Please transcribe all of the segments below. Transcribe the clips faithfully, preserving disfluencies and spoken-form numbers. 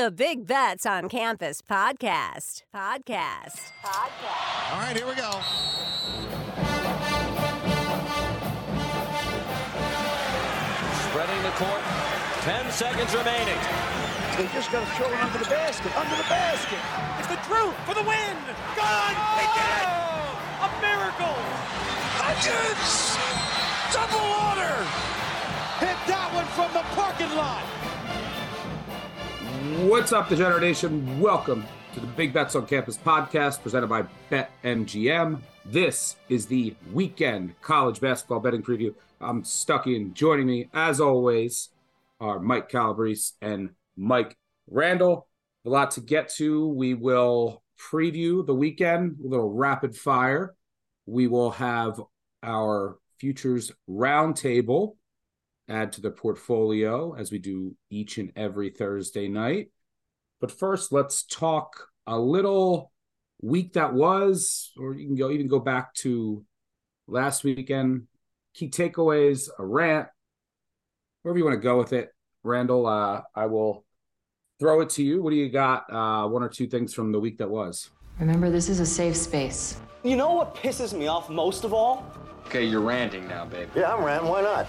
the Big Bets on Campus podcast. Podcast. Podcast. All right, here we go. Spreading the court. Ten seconds remaining. They just got to throw it under the basket. Under the basket. It's the Drew for the win. Gone. They did it. A miracle. Hudgens. Double order. Hit that one from the parking lot. What's up, Degenerate Nation? Welcome to the Big Bets on Campus podcast presented by BetMGM. This is the weekend college basketball betting preview. I'm Stuckey, and joining me, as always, are Mike Calabrese and Mike Randall. A lot to get to. We will preview the weekend, a little rapid fire. We will have our futures roundtable add to the portfolio as we do each and every Thursday night. But first, let's talk a little week that was, or you can go even go back to last weekend. Key takeaways, a rant, wherever you want to go with it. Randall, uh, I will throw it to you. What do you got? Uh, one or two things from the week that was. Remember, this is a safe space. You know what pisses me off most of all? Okay, you're ranting now, baby. Yeah, I'm ranting. Why not?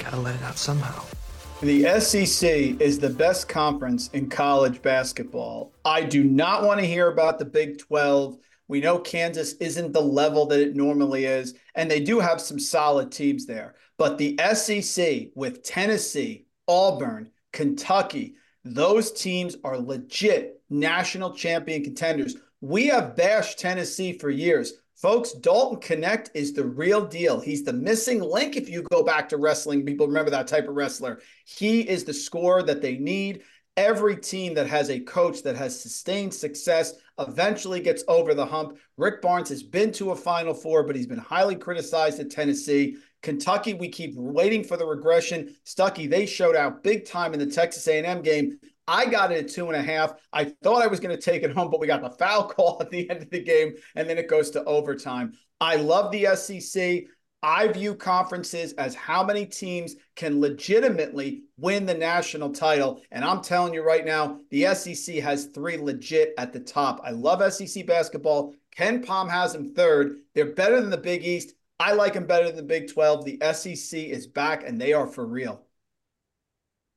Gotta let it out somehow. The S E C is the best conference in college basketball. I do not want to hear about the Big twelve. We know Kansas isn't the level that it normally is, and they do have some solid teams there. But the S E C with Tennessee, Auburn, Kentucky, those teams are legit national champion contenders. We have bashed Tennessee for years. Folks, Dalton Connect is the real deal. He's the missing link if you go back to wrestling. People remember that type of wrestler. He is the scorer that they need. Every team that has a coach that has sustained success eventually gets over the hump. Rick Barnes has been to a Final Four, but he's been highly criticized at Tennessee. Kentucky, we keep waiting for the regression. Stuckey, they showed out big time in the Texas A and M game. I got it at two and a half. I thought I was going to take it home, but we got the foul call at the end of the game, and then it goes to overtime. I love the S E C. I view conferences as how many teams can legitimately win the national title, and I'm telling you right now, the S E C has three legit at the top. I love S E C basketball. Ken Pom has them third. They're better than the Big East. I like them better than the Big twelve. The S E C is back, and they are for real.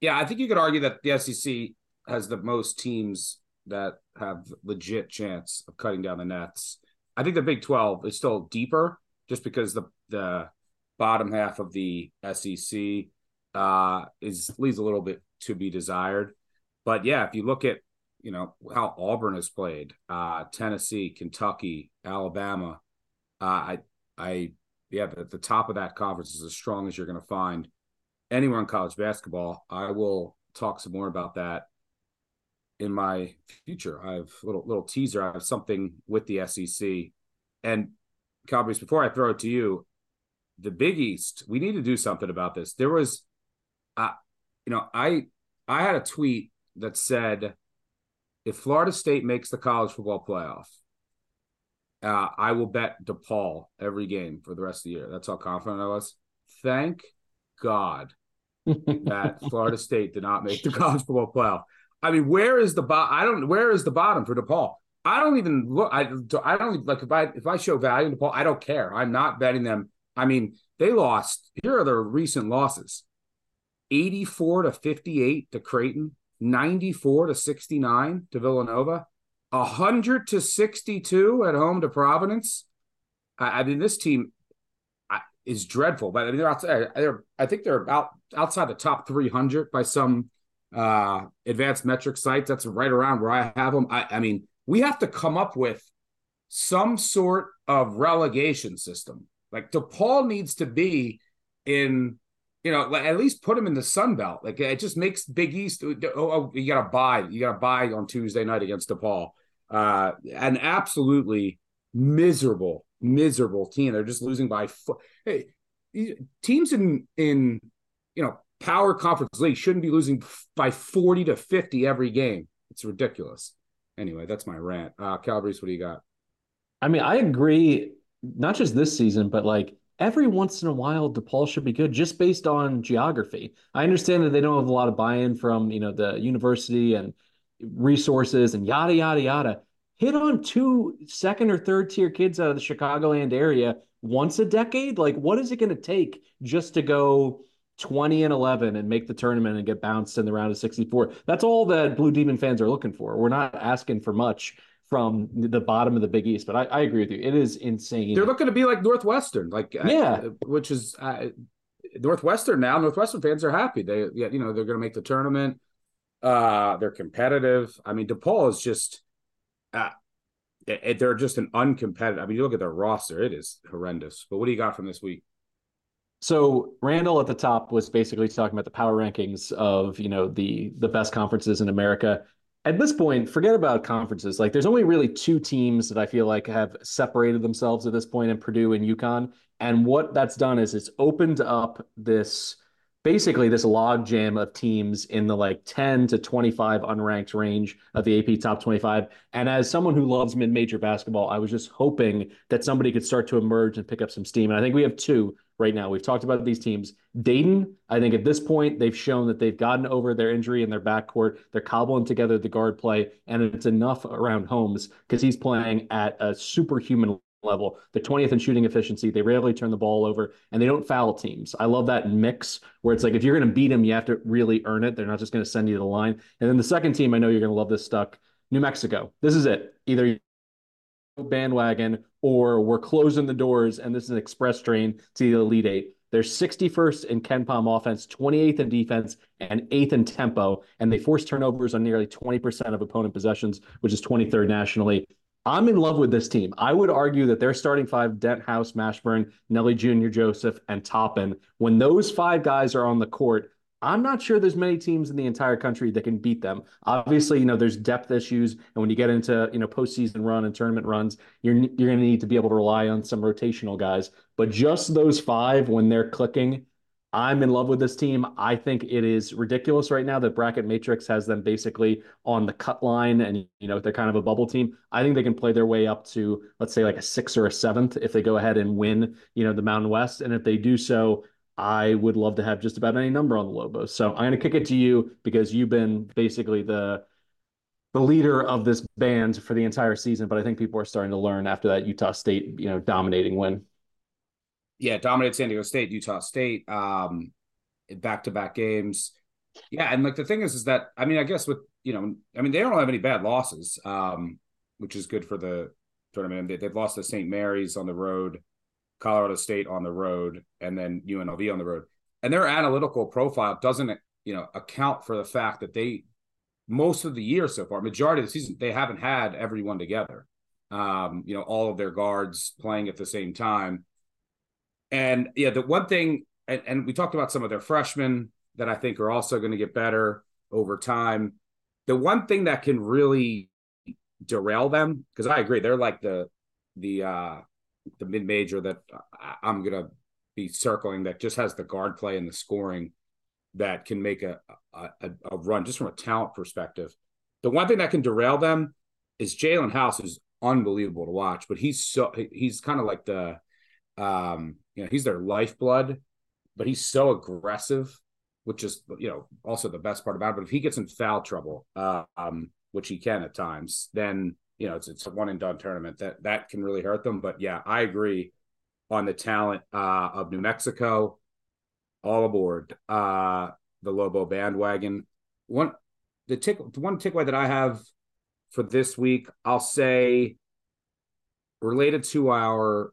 Yeah, I think you could argue that the S E C has the most teams that have legit chance of cutting down the nets. I think the Big twelve is still deeper just because the the bottom half of the S E C uh, is leaves a little bit to be desired. But yeah, if you look at, you know, how Auburn has played, uh, Tennessee, Kentucky, Alabama, uh, I I yeah, at the top of that conference is as strong as you're going to find anywhere in college basketball. I will talk some more about that in my future. I have a little, little teaser. I have something with the S E C. And, Calabrese, before I throw it to you, the Big East, we need to do something about this. There was, uh, you know, I I had a tweet that said, if Florida State makes the college football playoff, uh, I will bet DePaul every game for the rest of the year. That's how confident I was. Thank God that Florida State did not make the college football playoff. I mean, where is the bo- I don't where is the bottom for DePaul? I don't even look. I, I don't like if I if I show value in DePaul, I don't care. I'm not betting them. I mean, they lost. Here are their recent losses: eighty-four to fifty-eight to Creighton, ninety-four to sixty-nine to Villanova, one hundred to sixty-two at home to Providence. I, I mean, this team is dreadful, but I mean, they're outside. They're, I think they're about outside the top three hundred by some uh, advanced metric sites. That's right around where I have them. I, I mean, we have to come up with some sort of relegation system. Like DePaul needs to be in, you know, like at least put him in the Sun Belt. Like it just makes Big East. Oh, oh you got to buy. You got to buy on Tuesday night against DePaul. Uh, an absolutely miserable. miserable team. They're just losing by foot. Hey, teams in in you know power conference league shouldn't be losing by forty to fifty every game. It's ridiculous. Anyway, that's my rant. uh Calabrese, what do you got? I mean, I agree, not just this season, but like every once in a while DePaul should be good just based on geography. I understand that they don't have a lot of buy-in from, you know, the university and resources and yada, yada, yada. Hit on two second or third tier kids out of the Chicagoland area once a decade. Like, what is it going to take just to go twenty and eleven and make the tournament and get bounced in the round of sixty-four? That's all that Blue Demon fans are looking for. We're not asking for much from the bottom of the Big East, but I, I agree with you. It is insane. They're looking to be like Northwestern, like, yeah, I, which is I, Northwestern now. Northwestern fans are happy. They, you know, they're going to make the tournament. Uh, they're competitive. I mean, DePaul is just. Uh, they're just an uncompetitive. I mean, you look at their roster, it is horrendous. But what do you got from this week? So Randall at the top was basically talking about the power rankings of, you know, the, the best conferences in America. At this point, forget about conferences. Like, there's only really two teams that I feel like have separated themselves at this point, in Purdue and UConn. And what that's done is it's opened up this, basically this logjam of teams in the like ten to twenty-five unranked range of the A P top twenty-five. And as someone who loves mid-major basketball, I was just hoping that somebody could start to emerge and pick up some steam. And I think we have two right now. We've talked about these teams. Dayton, I think at this point, they've shown that they've gotten over their injury in their backcourt. They're cobbling together the guard play, and it's enough around Holmes because he's playing at a superhuman level. level. They're twentieth in shooting efficiency. They rarely turn the ball over, and they don't foul teams. I love that mix where it's like, if you're going to beat them, you have to really earn it. They're not just going to send you to the line. And then the second team, I know you're going to love this, Stuck. New Mexico. This is it. Either bandwagon or we're closing the doors, and this is an express train to the Elite Eight. They're sixty-first in KenPom offense, twenty-eighth in defense, and eighth in tempo, and they force turnovers on nearly twenty percent of opponent possessions, which is twenty-third nationally. I'm in love with this team. I would argue that their starting five, Dent, House, Mashburn, Nelly Junior, Joseph, and Toppin, when those five guys are on the court, I'm not sure there's many teams in the entire country that can beat them. Obviously, you know, there's depth issues. And when you get into, you know, postseason run and tournament runs, you're, you're going to need to be able to rely on some rotational guys. But just those five, when they're clicking, I'm in love with this team. I think it is ridiculous right now that Bracket Matrix has them basically on the cut line, and, you know, they're kind of a bubble team. I think they can play their way up to, let's say, like a sixth or a seventh if they go ahead and win, you know, the Mountain West. And if they do so, I would love to have just about any number on the Lobos. So I'm going to kick it to you because you've been basically the the leader of this band for the entire season. But I think people are starting to learn after that Utah State, you know, dominating win. Yeah, dominated San Diego State, Utah State, um, back-to-back games. Yeah, and, like, the thing is, is that, I mean, I guess with, you know, I mean, they don't have any bad losses, um, which is good for the tournament. They, they've lost to Saint Mary's on the road, Colorado State on the road, and then U N L V on the road. And their analytical profile doesn't, you know, account for the fact that they, most of the year so far, majority of the season, they haven't had everyone together. Um, you know, all of their guards playing at the same time. And, yeah, the one thing, and, and we talked about some of their freshmen that I think are also going to get better over time. The one thing that can really derail them, because I agree, they're like the the uh, the mid-major that I'm going to be circling that just has the guard play and the scoring that can make a, a, a run just from a talent perspective. The one thing that can derail them is Jalen House, who's unbelievable to watch, but he's so he's kind of like the um, – you know, he's their lifeblood, but he's so aggressive, which is, you know, also the best part about it. But if he gets in foul trouble, uh, um, which he can at times, then, you know, it's it's a one and done tournament that that can really hurt them. But yeah, I agree on the talent uh, of New Mexico. All aboard uh, the Lobo bandwagon. One the tick one takeaway that I have for this week, I'll say, related to our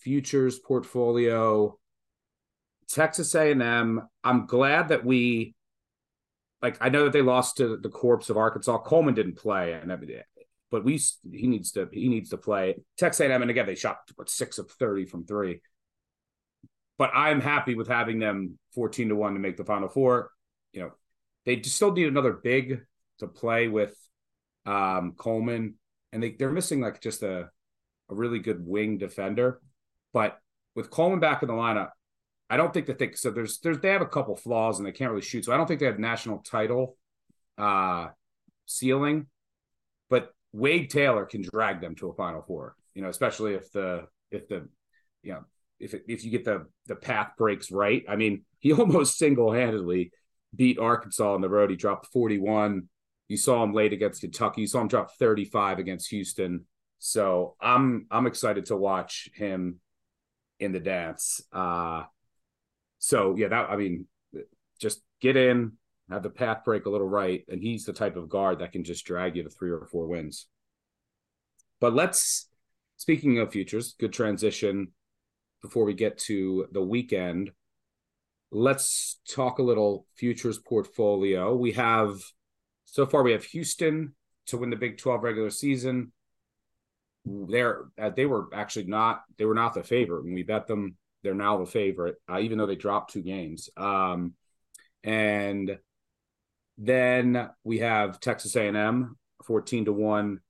futures portfolio, Texas A and M. I'm glad that we, like, I know that they lost to the corpse of Arkansas. Coleman didn't play, and but we he needs to he needs to play. Texas A and M, and again they shot what, six of thirty from three. But I'm happy with having them fourteen to one to make the Final Four. You know, they just still need another big to play with um, Coleman, and they they're missing like just a, a really good wing defender. But with Coleman back in the lineup, I don't think that they so there's there's they have a couple flaws and they can't really shoot. So I don't think they have national title uh, ceiling. But Wade Taylor can drag them to a Final Four, you know, especially if the if the you know if it, if you get the the path breaks right. I mean, he almost single handedly beat Arkansas on the road. He dropped forty-one. You saw him late against Kentucky. You saw him drop thirty-five against Houston. So I'm I'm excited to watch him in the dance. Uh, so, yeah, that I mean, just get in, have the path break a little right, and he's the type of guard that can just drag you to three or four wins. But let's, speaking of futures, good transition before we get to the weekend. Let's talk a little futures portfolio. We have, so far we have Houston to win the Big twelve regular season. They're, they were actually not, they were not the favorite. When we bet them, they're now the favorite, uh, even though they dropped two games. Um, and then we have Texas A and M, fourteen to one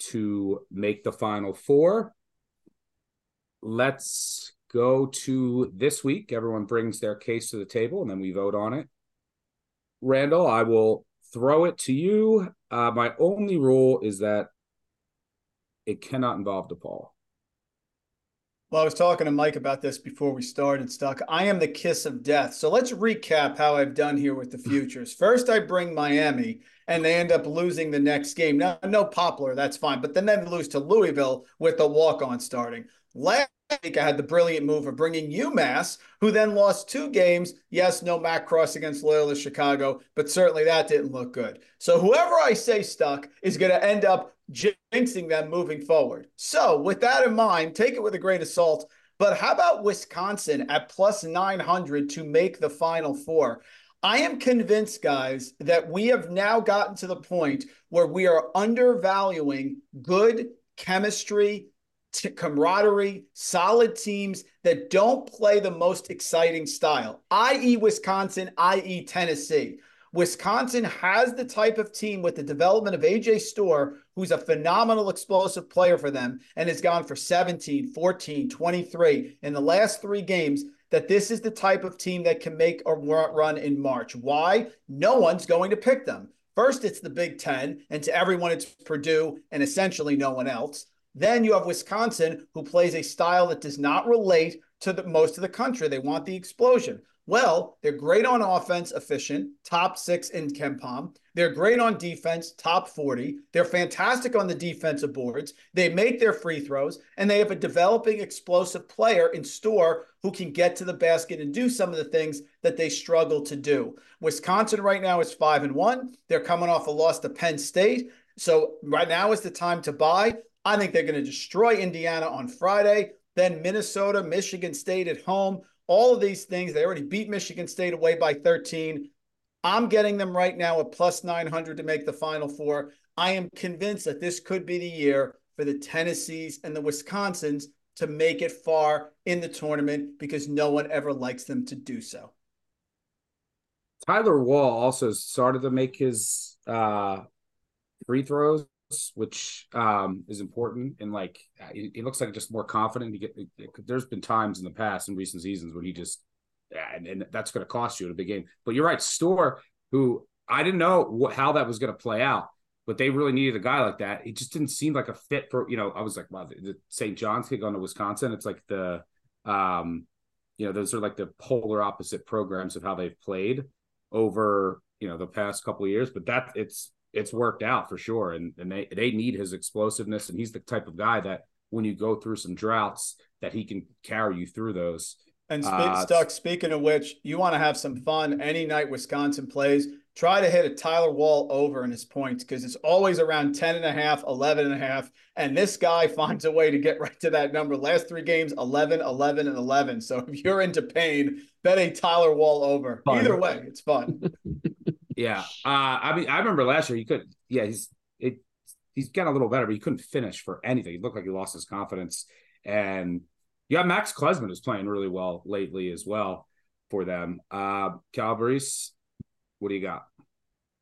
to make the Final Four. Let's go to this week. Everyone brings their case to the table, and then we vote on it. Randall, I will throw it to you. Uh, my only rule is that it cannot involve DePaul. Well, I was talking to Mike about this before we started, Stuck. I am the kiss of death. So let's recap how I've done here with the futures. First, I bring Miami, and they end up losing the next game. Now, no Poplar, that's fine. But then they lose to Louisville with the walk-on starting. Last week, I had the brilliant move of bringing UMass, who then lost two games. Yes, no Mac Cross against Loyola Chicago, but certainly that didn't look good. So whoever I say, Stuck, is going to end up jinxing them moving forward. So with that in mind, take it with a grain of salt. But how about Wisconsin at plus nine hundred to make the Final Four? I am convinced, guys, that we have now gotten to the point where we are undervaluing good chemistry, t- camaraderie, solid teams that don't play the most exciting style, that is. Wisconsin, that is. Tennessee. Wisconsin has the type of team with the development of A J Store, who's a phenomenal explosive player for them and has gone for seventeen, fourteen, twenty-three in the last three games, that this is the type of team that can make a run in March. Why? No one's going to pick them. First, it's the Big Ten, and to everyone, it's Purdue and essentially no one else. Then you have Wisconsin, who plays a style that does not relate to the most of the country. They want the explosion. Well, they're great on offense, efficient, top six in Kempom. They're great on defense, top forty. They're fantastic on the defensive boards. They make their free throws, and they have a developing explosive player in Store who can get to the basket and do some of the things that they struggle to do. Wisconsin right now is five and one. They're coming off a loss to Penn State. So right now is the time to buy. I think they're going to destroy Indiana on Friday. Then Minnesota, Michigan State at home. All of these things, they already beat Michigan State away by thirteen. I'm getting them right now at plus nine hundred to make the Final Four. I am convinced that this could be the year for the Tennessees and the Wisconsins to make it far in the tournament because no one ever likes them to do so. Tyler Wahl also started to make his uh, free throws, which um, is important. And like, he, he looks like just more confident. He get, it, it, there's been times in the past in recent seasons when he just, and, and that's going to cost you in a big game, but you're right. Store, who I didn't know what, how that was going to play out, but they really needed a guy like that. It just didn't seem like a fit for, you know, I was like, wow, the, the Saint John's kick on to Wisconsin. It's like the, um, you know, those are like the polar opposite programs of how they've played over, you know, the past couple of years, but that it's, it's worked out for sure. And, and they, they need his explosiveness. And he's the type of guy that when you go through some droughts that he can carry you through those. And spe- uh, Stuck, speaking of which, you want to have some fun any night Wisconsin plays, try to hit a Tyler Wahl over in his points. Cause it's always around ten and a half, eleven and a half. And this guy finds a way to get right to that number. Last three games, eleven, eleven and eleven. So if you're into pain, bet a Tyler Wahl over. Fun. Either way, it's fun. Yeah, uh, I mean, I remember last year he could. Yeah, he's it. He's gotten a little better, but he couldn't finish for anything. He looked like he lost his confidence. And yeah, Max Klesman is playing really well lately as well for them. Uh, Calabrese, what do you got?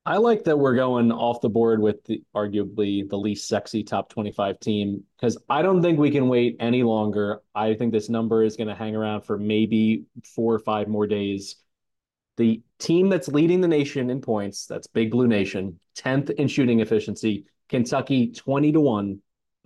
I like that we're going off the board with the, arguably the least sexy top twenty-five team because I don't think we can wait any longer. I think this number is going to hang around for maybe four or five more days. The team that's leading the nation in points, that's Big Blue Nation, tenth in shooting efficiency, Kentucky twenty to one to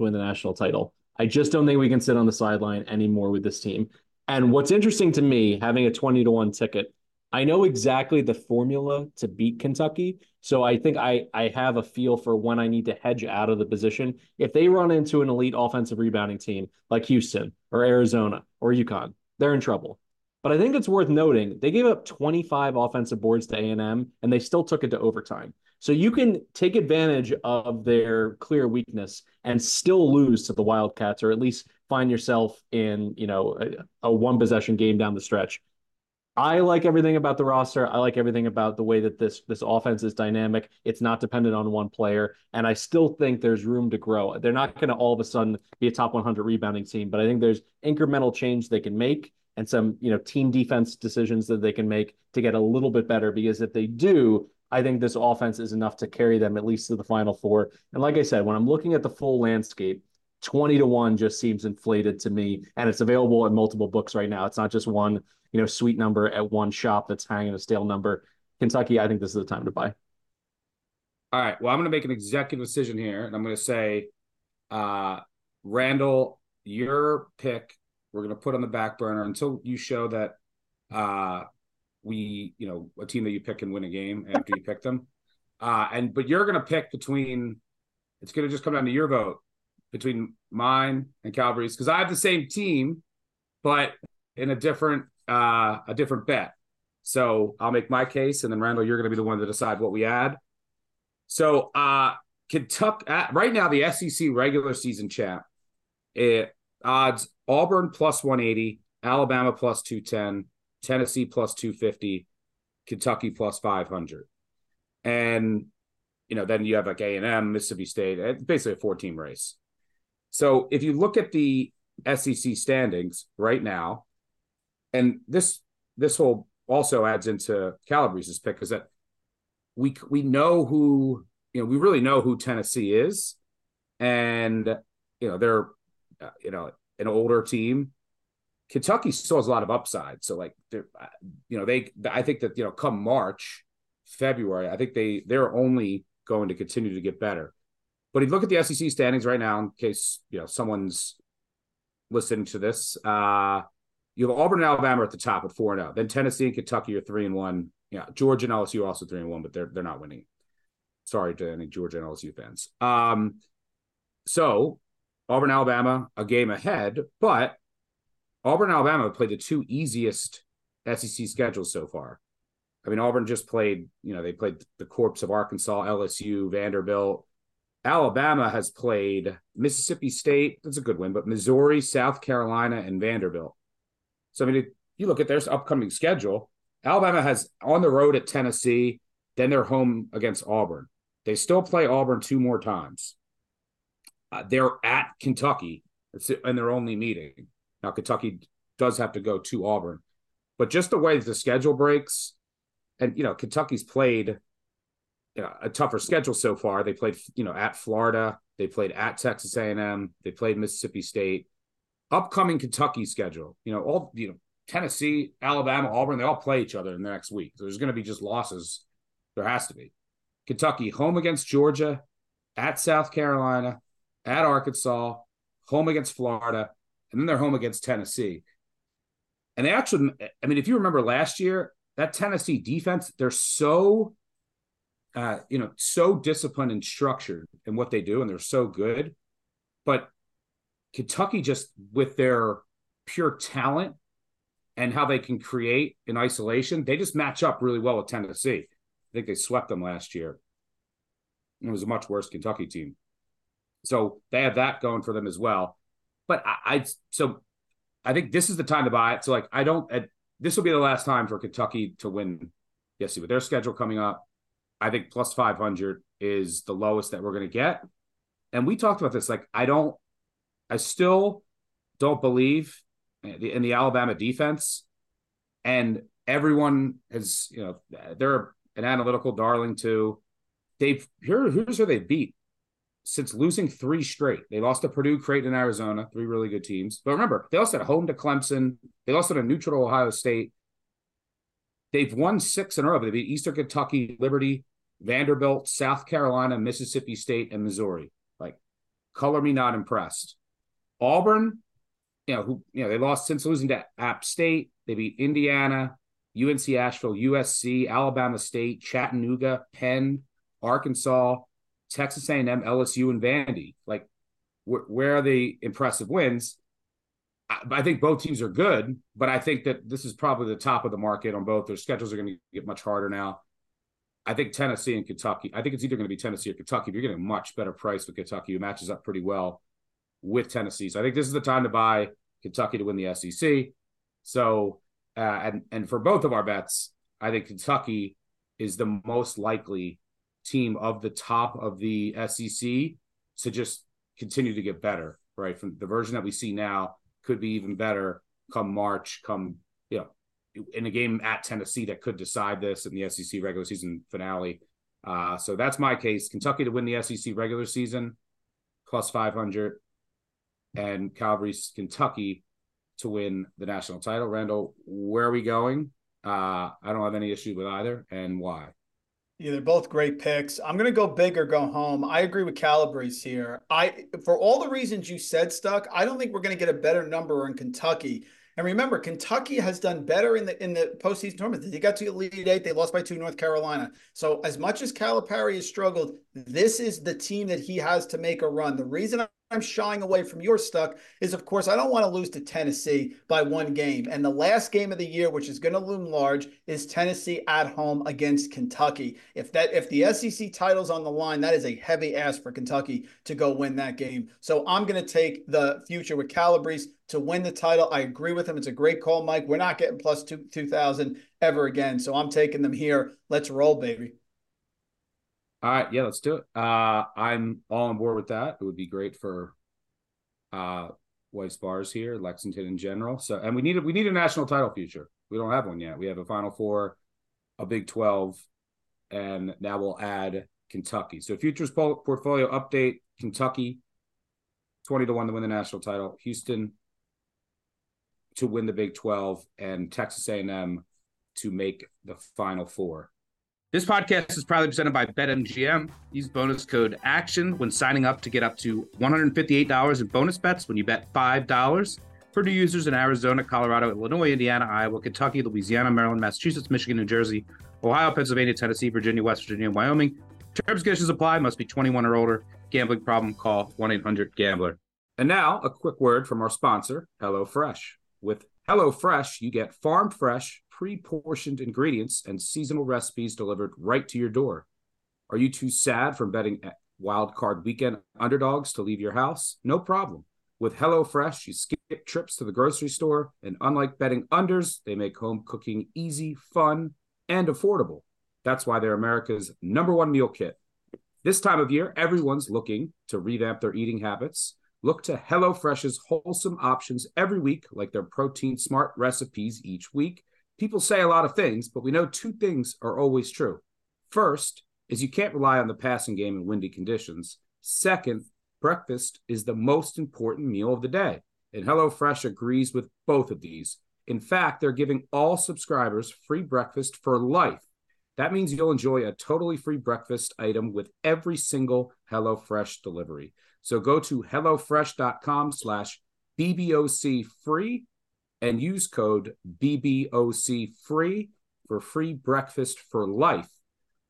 win the national title. I just don't think we can sit on the sideline anymore with this team. And what's interesting to me, having a twenty to one ticket, I know exactly the formula to beat Kentucky, so I think I, I have a feel for when I need to hedge out of the position. If they run into an elite offensive rebounding team like Houston or Arizona or UConn, they're in trouble. But I think it's worth noting, they gave up twenty-five offensive boards to A and M, and they still took it to overtime. So you can take advantage of their clear weakness and still lose to the Wildcats, or at least find yourself in, you know, a, a one-possession game down the stretch. I like everything about the roster. I like everything about the way that this this offense is dynamic. It's not dependent on one player, and I still think there's room to grow. They're not going to all of a sudden be a top one hundred rebounding team, but I think there's incremental change they can make and some, you know, team defense decisions that they can make to get a little bit better, because if they do, I think this offense is enough to carry them at least to the Final Four. And like I said, when I'm looking at the full landscape, twenty to one just seems inflated to me, and it's available at multiple books right now. It's not just one, you know, sweet number at one shop that's hanging a stale number. Kentucky, I think this is the time to buy. All right. Well, I'm going to make an executive decision here, and I'm going to say, uh, Randall, your pick, we're going to put on the back burner until you show that uh, we, you know, a team that you pick can win a game after you pick them. Uh, and but you're going to pick between, it's going to just come down to your vote between mine and Calabrese, because I have the same team, but in a different uh, a different bet. So I'll make my case, and then Randall, you're going to be the one to decide what we add. So uh, Kentucky right now, the S E C regular season champ, it odds Auburn plus one eighty, Alabama plus two ten, Tennessee plus two fifty, Kentucky plus five hundred, and you know then you have like A and M, Mississippi State. It's basically a four team race. So if you look at the S E C standings right now, and this this whole also adds into Calabrese's pick, is that we we know who, you know, we really know who Tennessee is, and you know they're uh, you know an older team. Kentucky still has a lot of upside, so like they're you know they I think that you know come March, February, I think they they're only going to continue to get better. But if you look at the S E C standings right now, in case you know someone's listening to this, uh, you have Auburn and Alabama at the top at four and zero. Then Tennessee and Kentucky are three and one. Yeah, Georgia and L S U are also three and one, but they're they're not winning. Sorry to any Georgia and L S U fans. Um, so Auburn, Alabama, a game ahead, but Auburn and Alabama have played the two easiest S E C schedules so far. I mean, Auburn just played, you know, they played the corpse of Arkansas, L S U, Vanderbilt. Alabama has played Mississippi State. That's a good win, but Missouri, South Carolina, and Vanderbilt. So, I mean, if you look at their upcoming schedule, Alabama has on the road at Tennessee, then they're home against Auburn. They still play Auburn two more times. Uh, they're at Kentucky in their only meeting. Now, Kentucky does have to go to Auburn. But just the way the schedule breaks, and, you know, Kentucky's played – you know, a tougher schedule so far. They played, you know, at Florida. They played at Texas A and M. They played Mississippi State. Upcoming Kentucky schedule, you know, all, you know, Tennessee, Alabama, Auburn, they all play each other in the next week. So there's going to be just losses. There has to be. Kentucky, home against Georgia, at South Carolina, at Arkansas, home against Florida, and then they're home against Tennessee. And they actually, I mean, if you remember last year, that Tennessee defense, they're so – Uh, you know, so disciplined and structured in what they do, and they're so good. But Kentucky, just with their pure talent and how they can create in isolation, they just match up really well with Tennessee. I think they swept them last year. It was a much worse Kentucky team. So they have that going for them as well. But I, I so I think this is the time to buy it. So, like, I don't – this will be the last time for Kentucky to win. Yes, with their schedule coming up, I think plus five hundred is the lowest that we're going to get. And we talked about this. Like, I don't, I still don't believe in the, in the Alabama defense. And everyone has, you know, they're an analytical darling too. They've, here, here's who they beat since losing three straight. They lost to Purdue, Creighton, and Arizona, three really good teams. But remember, they lost at home to Clemson. They lost at a neutral to Ohio State. They've won six in a row. They beat Eastern Kentucky, Liberty, Vanderbilt, South Carolina, Mississippi State, and Missouri. Like, color me not impressed. Auburn, you know, who, you know, they lost since losing to App State. They beat Indiana, U N C Asheville, U S C, Alabama State, Chattanooga, Penn, Arkansas, Texas A and M, L S U, and Vandy. Like, wh- where are the impressive wins? I, I think both teams are good, but I think that this is probably the top of the market on both. Their schedules are going to get much harder now. I think Tennessee and Kentucky, I think it's either going to be Tennessee or Kentucky. You're getting a much better price with Kentucky, who matches up pretty well with Tennessee. So I think this is the time to buy Kentucky to win the S E C. So, uh, and, and for both of our bets, I think Kentucky is the most likely team of the top of the S E C to just continue to get better, right? From the version that we see now could be even better come March, come, you know, in a game at Tennessee that could decide this in the S E C regular season finale. Uh, so that's my case. Kentucky to win the S E C regular season, plus five hundred, and Calabrese, Kentucky to win the national title. Randall, where are we going? Uh, I don't have any issue with either, and why? Yeah, they're both great picks. I'm going to go big or go home. I agree with Calabrese here. I, for all the reasons you said, Stuck, I don't think we're going to get a better number in Kentucky. And remember, Kentucky has done better in the in the postseason tournament. They got to Elite Eight. They lost by two to North Carolina. So as much as Calipari has struggled, this is the team that he has to make a run. The reason I'm shying away from your Stuck is, of course, I don't want to lose to Tennessee by one game. And the last game of the year, which is going to loom large, is Tennessee at home against Kentucky. If that if the S E C title's on the line, that is a heavy ask for Kentucky to go win that game. So I'm going to take the future with Calabrese to win the title. I agree with him. It's a great call, Mike. We're not getting plus two, 2,000 ever again. So I'm taking them here. Let's roll, baby. All right. Yeah, let's do it. Uh, I'm all on board with that. It would be great for uh, Weiss Bars here, Lexington in general. So, and we need a, we need a national title future. We don't have one yet. We have a Final Four, a Big twelve, and now we'll add Kentucky. So futures po- portfolio update, Kentucky, twenty to one to win the national title, Houston to win the Big twelve, and Texas A and M to make the Final Four. This podcast is proudly presented by BetMGM. Use bonus code ACTION when signing up to get up to one hundred fifty-eight dollars in bonus bets when you bet five dollars. For new users in Arizona, Colorado, Illinois, Indiana, Iowa, Kentucky, Louisiana, Maryland, Massachusetts, Michigan, New Jersey, Ohio, Pennsylvania, Tennessee, Virginia, West Virginia, and Wyoming. Terms and conditions apply. Must be twenty-one or older. Gambling problem? Call one eight hundred gambler. And now, a quick word from our sponsor, HelloFresh. With HelloFresh, you get farm fresh, pre-portioned ingredients and seasonal recipes delivered right to your door. Are you too sad from betting wild card weekend underdogs to leave your house? No problem. With HelloFresh, you skip trips to the grocery store, and unlike betting unders, they make home cooking easy, fun, and affordable. That's why they're America's number one meal kit. This time of year, everyone's looking to revamp their eating habits. Look to HelloFresh's wholesome options every week, like their protein smart recipes each week. People say a lot of things, but we know two things are always true. First is you can't rely on the passing game in windy conditions. Second, breakfast is the most important meal of the day, and HelloFresh agrees with both of these. In fact, they're giving all subscribers free breakfast for life. That means you'll enjoy a totally free breakfast item with every single HelloFresh delivery. So go to HelloFresh.com slash BBOC free and use code BBOCFREE for free breakfast for life.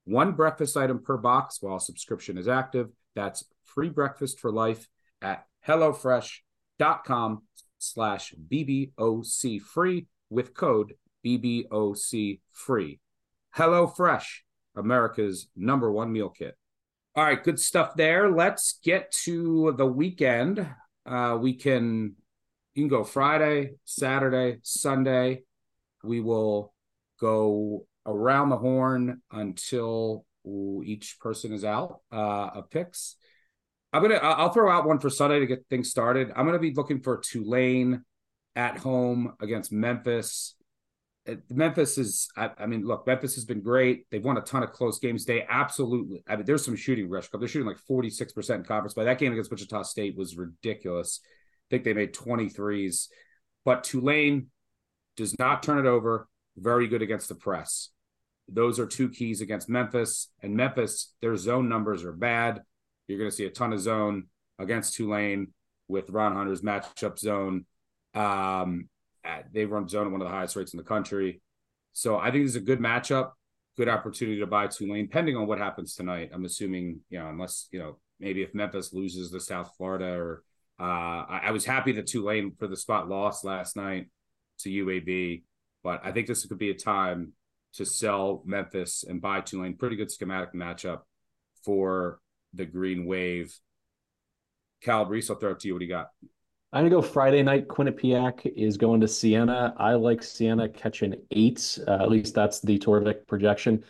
One breakfast item per box while subscription is active. That's free breakfast for life at HelloFresh.com slash BBOCFREE with code BBOCFREE. HelloFresh, America's number one meal kit. All right, good stuff there. Let's get to the weekend. Uh, we can... You can go Friday, Saturday, Sunday. We will go around the horn until each person is out uh, of picks. I'm gonna. I'll throw out one for Sunday to get things started. I'm gonna be looking for Tulane at home against Memphis. Memphis is. I, I mean, look, Memphis has been great. They've won a ton of close games. They absolutely. I mean, there's some shooting rush. They're shooting like forty-six percent in conference play. That game against Wichita State was ridiculous. I think they made twenty-threes, but Tulane does not turn it over. Very good against the press. Those are two keys against Memphis, and Memphis, their zone numbers are bad. You're going to see a ton of zone against Tulane with Ron Hunter's matchup zone. Um, they run zone at one of the highest rates in the country. So I think it's a good matchup, good opportunity to buy Tulane, depending on what happens tonight. I'm assuming, you know, unless, you know, maybe if Memphis loses to South Florida or uh, I, I was happy that Tulane for the spot lost last night to U A B. But I think this could be a time to sell Memphis and buy Tulane. Pretty good schematic matchup for the Green Wave. Calabrese, I'll throw it to you. What do you got? I'm going to go Friday night. Quinnipiac is going to Siena. I like Siena catching eight. Uh, at least that's the Torvik projection.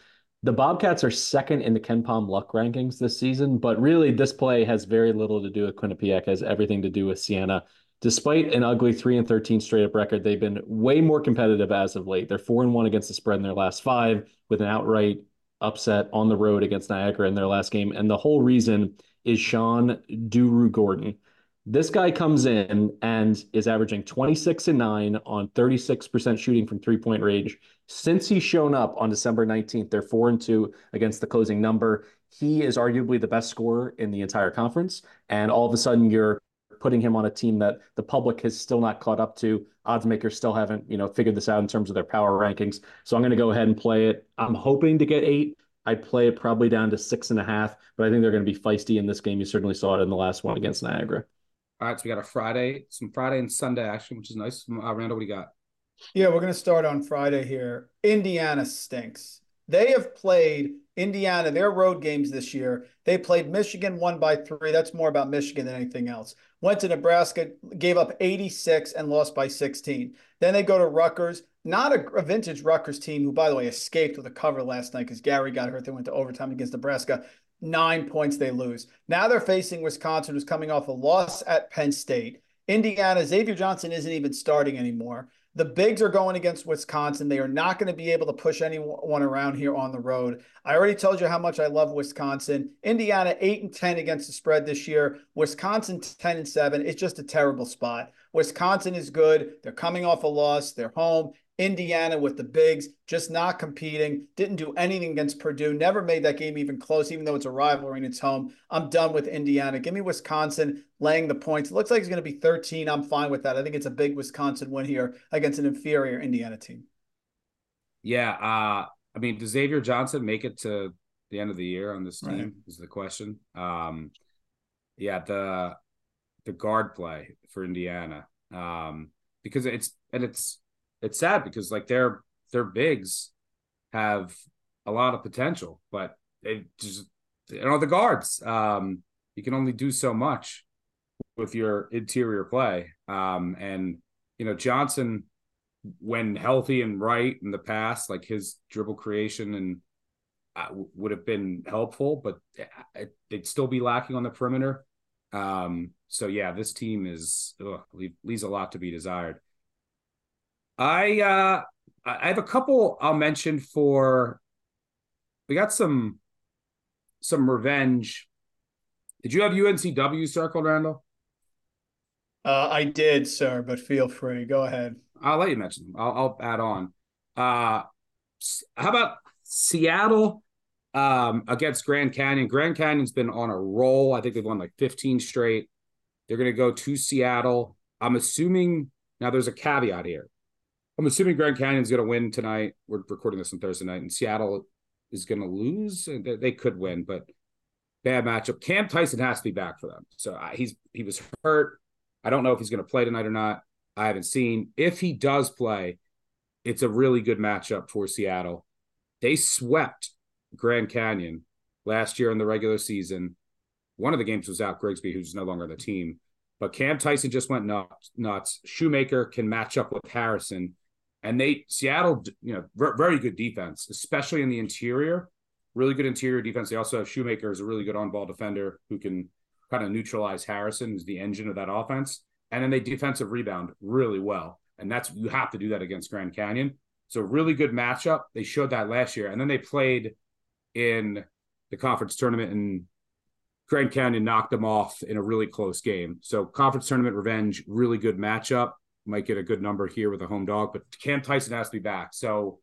The Bobcats are second in the KenPom luck rankings this season, but really this play has very little to do with Quinnipiac. It has everything to do with Siena. Despite an ugly three and thirteen straight-up record, they've been way more competitive as of late. They're four and one against the spread in their last five, with an outright upset on the road against Niagara in their last game. And the whole reason is Sean Duru Gordon. This guy comes in and is averaging twenty-six and nine on thirty-six percent shooting from three-point range. Since he's shown up on December nineteenth, they're four and two against the closing number. He is arguably the best scorer in the entire conference, and all of a sudden you're putting him on a team that the public has still not caught up to. Odds makers still haven't, you know, figured this out in terms of their power rankings. So I'm going to go ahead and play it. I'm hoping to get eight. I'd play it probably down to six and a half, but I think they're going to be feisty in this game. You certainly saw it in the last one against Niagara. All right, so we got a Friday, some Friday and Sunday action, which is nice. Uh, Randall, what do you got? Yeah, we're going to start on Friday here. Indiana stinks. They have played Indiana, their road games this year. They played Michigan, won by three. That's more about Michigan than anything else. Went to Nebraska, gave up eighty-six and lost by sixteen. Then they go to Rutgers, not a, a vintage Rutgers team, who, by the way, escaped with a cover last night because Gary got hurt. They went to overtime against Nebraska. Nine points they lose. Now they're facing Wisconsin, who's coming off a loss at Penn State. Indiana, Xavier Johnson isn't even starting anymore. The bigs are going against Wisconsin. They are not going to be able to push anyone around here on the road. I already told you how much I love Wisconsin. Indiana eight and ten against the spread this year. Wisconsin ten and seven. It's just a terrible spot. Wisconsin is good. They're coming off a loss. They're home. Indiana with the bigs, just not competing, didn't do anything against Purdue, never made that game even close, even though it's a rivalry and it's home. I'm done with Indiana. Give me Wisconsin laying the points. It looks like it's going to be thirteen. I'm fine with that. I think it's a big Wisconsin win here against an inferior Indiana team. Yeah, uh, I mean, does Xavier Johnson make it to the end of the year on this team, right, is the question. Um, yeah, the the guard play for Indiana, um, because it's – and it's – it's sad because like their their bigs have a lot of potential, but they just you know the guards. Um, you can only do so much with your interior play. Um, and you know Johnson, when healthy and right in the past, like his dribble creation and uh, w- would have been helpful, but it, they'd still be lacking on the perimeter. Um, so yeah, this team is ugh, leaves a lot to be desired. I uh, I have a couple I'll mention for – we got some some revenge. Did you have U N C W circled, Randall? Uh, I did, sir, but feel free. Go ahead. I'll let you mention them. I'll, I'll add on. Uh, how about Seattle um, against Grand Canyon? Grand Canyon's been on a roll. I think they've won like fifteen straight. They're going to go to Seattle. I'm assuming – now there's a caveat here. I'm assuming Grand Canyon's going to win tonight. We're recording this on Thursday night, and Seattle is going to lose. They could win, but bad matchup. Cam Tyson has to be back for them. So he's he was hurt. I don't know if he's going to play tonight or not. I haven't seen. If he does play, it's a really good matchup for Seattle. They swept Grand Canyon last year in the regular season. One of the games was out Grigsby, who's no longer on the team. But Cam Tyson just went nuts. Shoemaker can match up with Harrison. And they, Seattle, you know, very good defense, especially in the interior, really good interior defense. They also have Shoemaker, is a really good on-ball defender who can kind of neutralize Harrison, who's the engine of that offense. And then they defensive rebound really well. And that's, you have to do that against Grand Canyon. So really good matchup. They showed that last year. And then they played in the conference tournament and Grand Canyon knocked them off in a really close game. So conference tournament revenge, really good matchup. Might get a good number here with a home dog, but Cam Tyson has to be back. So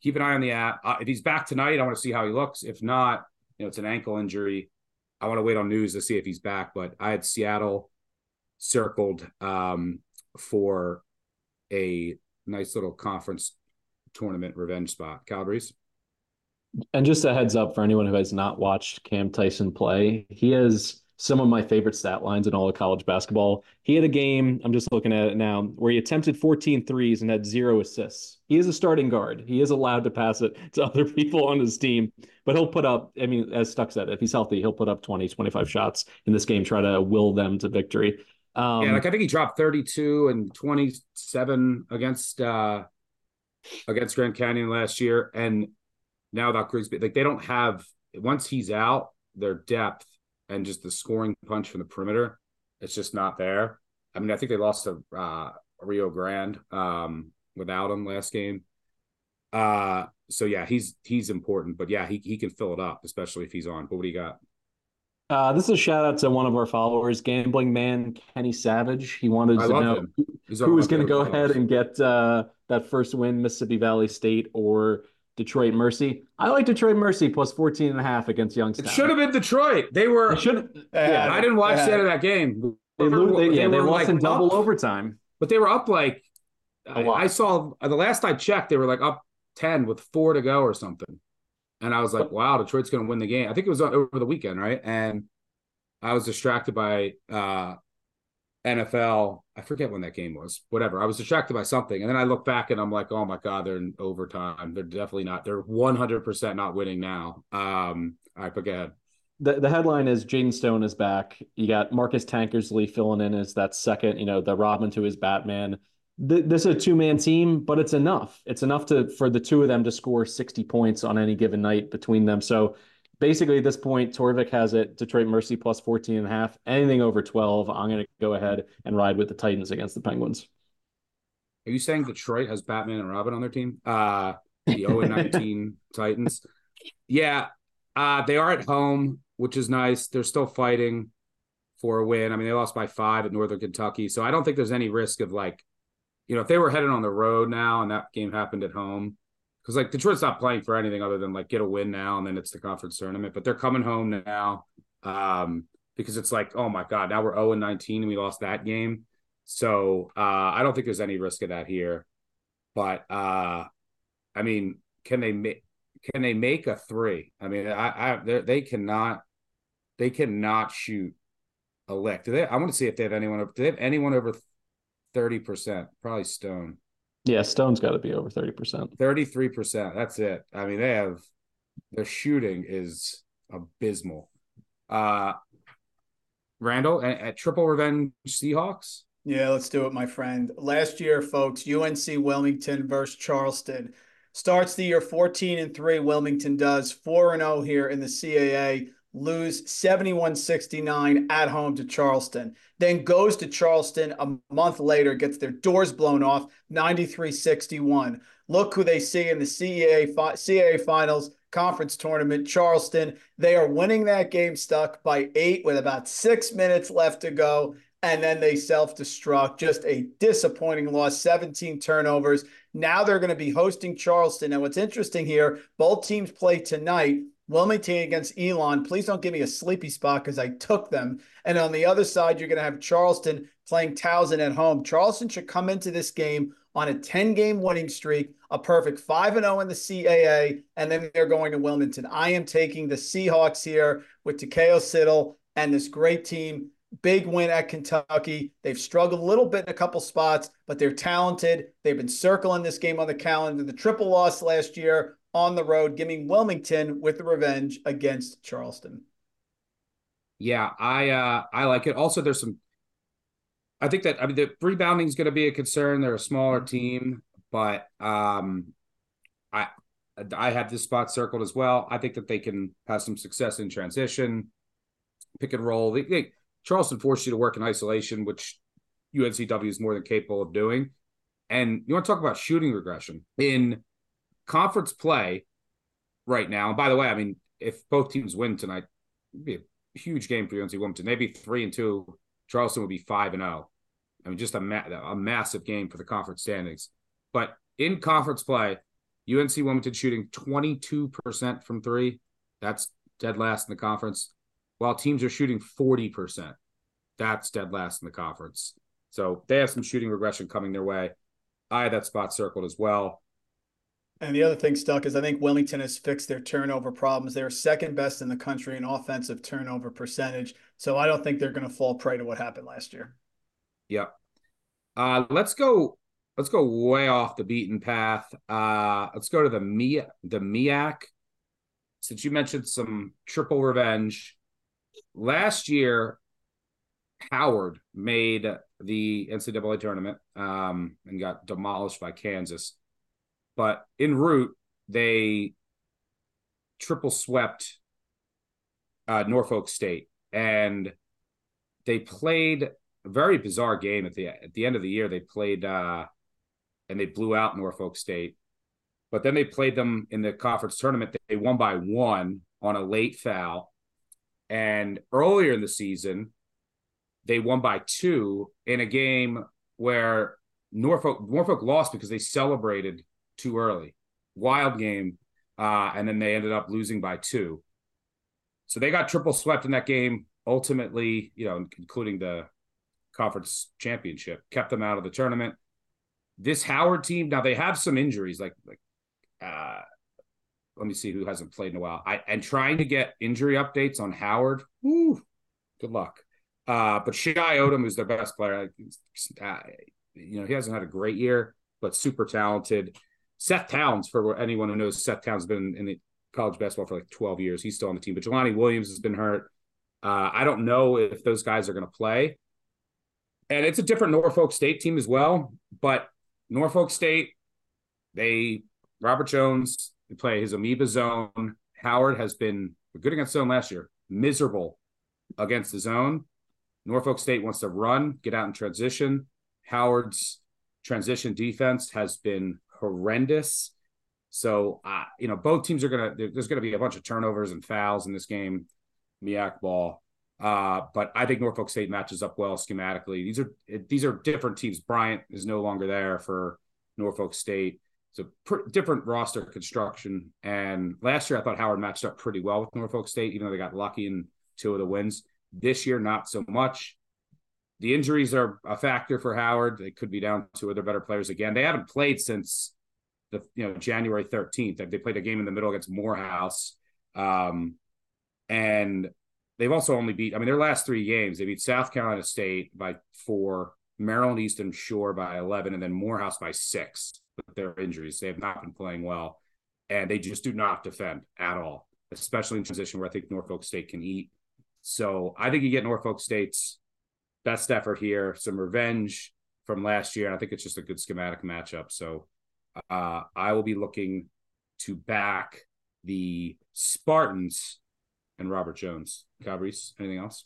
keep an eye on the app. Uh, if he's back tonight, I want to see how he looks. If not, you know, it's an ankle injury. I want to wait on news to see if he's back, but I had Seattle circled um, for a nice little conference tournament revenge spot. Calabrese? And just a heads up for anyone who has not watched Cam Tyson play, he has some of my favorite stat lines in all of college basketball. He had a game, I'm just looking at it now, where he attempted fourteen threes and had zero assists. He is a starting guard. He is allowed to pass it to other people on his team, but he'll put up, I mean, as Stuck said, if he's healthy, he'll put up twenty, twenty-five shots in this game, try to will them to victory. Um, yeah, like I think he dropped thirty-two and twenty-seven against uh, against Grand Canyon last year, and now without Grigsby, like they don't have, once he's out, their depth and just the scoring punch from the perimeter, it's just not there. I mean, I think they lost to uh, Rio Grande um, without him last game. Uh, so yeah, he's he's important, but yeah, he he can fill it up, especially if he's on. But what do you got? Uh, this is a shout out to one of our followers, Gambling Man Kenny Savage. He wanted I to know him. who was going to go ahead and get uh, that first win, Mississippi Valley State or Detroit Mercy. I like Detroit Mercy plus fourteen and a half against Youngstown. It should have been Detroit. They were. It should. Yeah, I didn't watch yeah. the end of that game. They, they, were, they, yeah, they, they lost like in double up, overtime, but they were up like I, I saw the last I checked, they were like up ten with four to go or something. And I was like, wow, Detroit's going to win the game. I think it was over the weekend, right? And I was distracted by uh, N F L. I forget when that game was. Whatever. I was distracted by something. And then I look back and I'm like, oh, my God, they're in overtime. They're definitely not. They're one hundred percent not winning now. Um, all right, but go ahead. The, the headline is Jaden Stone is back. You got Marcus Tankersley filling in as that second, you know, the Robin to his Batman. This is a two-man team, but it's enough. It's enough to for the two of them to score sixty points on any given night between them. So basically at this point, Torvik has it, Detroit Mercy plus fourteen and a half. Anything over twelve, I'm going to go ahead and ride with the Titans against the Penguins. Are you saying Detroit has Batman and Robin on their team? Uh, the oh and nineteen Titans? Yeah, uh, they are at home, which is nice. They're still fighting for a win. I mean, they lost by five at Northern Kentucky, so I don't think there's any risk of like, you know, if they were headed on the road now and that game happened at home, because like Detroit's not playing for anything other than like get a win now and then it's the conference tournament, but they're coming home now um, because it's like, oh my God, now we're oh and nineteen and we lost that game. So uh, I don't think there's any risk of that here, but uh, I mean, can they make, can they make a three? I mean, I, I they cannot, they cannot shoot a lick. Do they, I want to see if they have anyone, do they have anyone over thirty percent, probably Stone. Yeah, Stone's got to be over thirty percent. thirty-three percent, that's it. I mean, they have – their shooting is abysmal. Uh, Randall, at, at Triple Revenge Seahawks? Yeah, let's do it, my friend. Last year, folks, U N C Wilmington versus Charleston. Starts the year fourteen and three, Wilmington does. four and oh here in the C A A. Lose seventy-one sixty-nine at home to Charleston, then goes to Charleston a month later, gets their doors blown off ninety-three sixty-one. Look who they see in the C A A Finals Conference Tournament, Charleston. They are winning that game, Stuck, by eight with about six minutes left to go, and then they self-destruct. Just a disappointing loss, seventeen turnovers. Now they're going to be hosting Charleston. And what's interesting here, both teams play tonight. Wilmington against Elon. Please don't give me a sleepy spot because I took them. And on the other side, you're going to have Charleston playing Towson at home. Charleston should come into this game on a ten-game winning streak, a perfect five and oh in the C A A, and then they're going to Wilmington. I am taking the Seahawks here with Takeo Siddle and this great team. Big win at Kentucky. They've struggled a little bit in a couple spots, but they're talented. They've been circling this game on the calendar. The triple loss last year on the road, giving Wilmington with the revenge against Charleston. Yeah, I uh, I like it. Also, there's some – I think that – I mean, the rebounding is going to be a concern. They're a smaller team, but um, I I had this spot circled as well. I think that they can have some success in transition, pick and roll. They, they, Charleston forced you to work in isolation, which U N C W is more than capable of doing. And you want to talk about shooting regression in – conference play right now. And by the way, I mean, if both teams win tonight, it'd be a huge game for U N C Wilmington. They'd be three and two. Charleston would be five and zero. I mean, just a ma- a massive game for the conference standings. But in conference play, U N C Wilmington shooting twenty two percent from three. That's dead last in the conference. While teams are shooting forty percent, that's dead last in the conference. So they have some shooting regression coming their way. I had that spot circled as well. And the other thing, Stuck, is I think Wellington has fixed their turnover problems. They're second best in the country in offensive turnover percentage. So I don't think they're going to fall prey to what happened last year. Yeah. Uh, let's go. Let's go way off the beaten path. Uh, let's go to the MIAC, the MIAC. Since you mentioned some triple revenge last year, Howard made the N C double A tournament um, and got demolished by Kansas. But en route, they triple swept uh, Norfolk State, and they played a very bizarre game at the at the end of the year. They played uh, and they blew out Norfolk State, but then they played them in the conference tournament. They won by one on a late foul, and earlier in the season, they won by two in a game where Norfolk Norfolk lost because they celebrated too early. Wild game. Uh, and then they ended up losing by two. So they got triple swept in that game. Ultimately, you know, including the conference championship, kept them out of the tournament. This Howard team, now they have some injuries, like, like uh, let me see who hasn't played in a while. I and trying to get injury updates on Howard. Woo, good luck. Uh, but Shai Odom, who's their best player, uh, you know, he hasn't had a great year, but super talented. Seth Towns, for anyone who knows, Seth Towns has been in college basketball for like twelve years. He's still on the team. But Jelani Williams has been hurt. Uh, I don't know if those guys are going to play. And it's a different Norfolk State team as well. But Norfolk State, they – Robert Jones, they play his amoeba zone. Howard has been good against zone last year, miserable against the zone. Norfolk State wants to run, get out in transition. Howard's transition defense has been – horrendous. So, uh, you know, both teams are going to, there's going to be a bunch of turnovers and fouls in this game, MIAC ball. Uh, but I think Norfolk State matches up well schematically. These are, these are different teams. Bryant is no longer there for Norfolk State. It's a pr- different roster construction. And last year I thought Howard matched up pretty well with Norfolk State, even though they got lucky in two of the wins. This year, not so much. The injuries are a factor for Howard. They could be down to other better players again. They haven't played since the you know January thirteenth. They played a game in the middle against Morehouse, um, and they've also only beat. I mean, their last three games they beat South Carolina State by four, Maryland Eastern Shore by eleven, and then Morehouse by six. With their injuries, they have not been playing well, and they just do not defend at all, especially in transition where I think Norfolk State can eat. So I think you get Norfolk State's best effort here, some revenge from last year. I think it's just a good schematic matchup. So uh, I will be looking to back the Spartans and Robert Jones. Calabrese, anything else?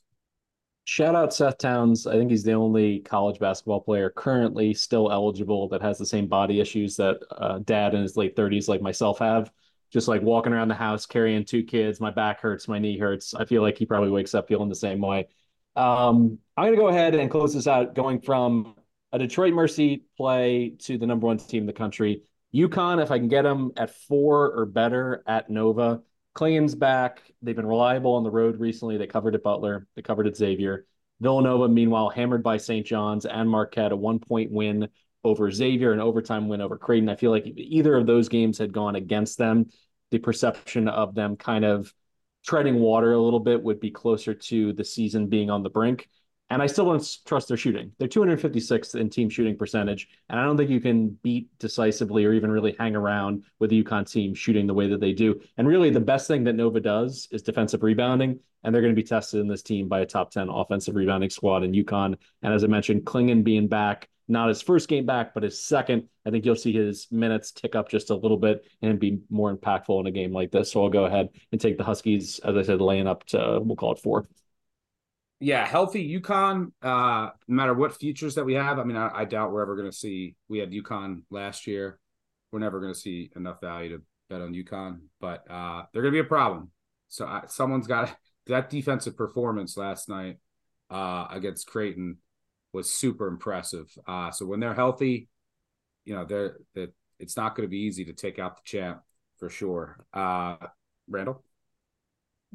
Shout out Seth Towns. I think he's the only college basketball player currently still eligible that has the same body issues that uh, dad in his late thirties like myself have. Just like walking around the house, carrying two kids. My back hurts. My knee hurts. I feel like he probably wakes up feeling the same way. Um, I'm going to go ahead and close this out, going from a Detroit Mercy play to the number one team in the country. UConn, if I can get them at four or better at Nova. Clayton's back. They've been reliable on the road recently. They covered at Butler. They covered at Xavier. Villanova, meanwhile, hammered by Saint John's and Marquette, a one-point win over Xavier, an overtime win over Creighton. I feel like if either of those games had gone against them, the perception of them kind of treading water a little bit would be closer to the season being on the brink. And I still don't trust their shooting. They're two hundred fifty-sixth in team shooting percentage. And I don't think you can beat decisively or even really hang around with the UConn team shooting the way that they do. And really the best thing that Nova does is defensive rebounding. And they're going to be tested in this team by a top ten offensive rebounding squad in UConn. And as I mentioned, Klingon being back, not his first game back, but his second, I think you'll see his minutes tick up just a little bit and be more impactful in a game like this. So I'll go ahead and take the Huskies, as I said, laying up to, we'll call it four. Yeah, healthy UConn, uh, no matter what futures that we have. I mean, I, I doubt we're ever going to see – we had UConn last year. We're never going to see enough value to bet on UConn. But uh, they're going to be a problem. So I, someone's got – that defensive performance last night uh, against Creighton was super impressive. Uh, so when they're healthy, you know, they're, they're it's not going to be easy to take out the champ for sure. Uh, Randall?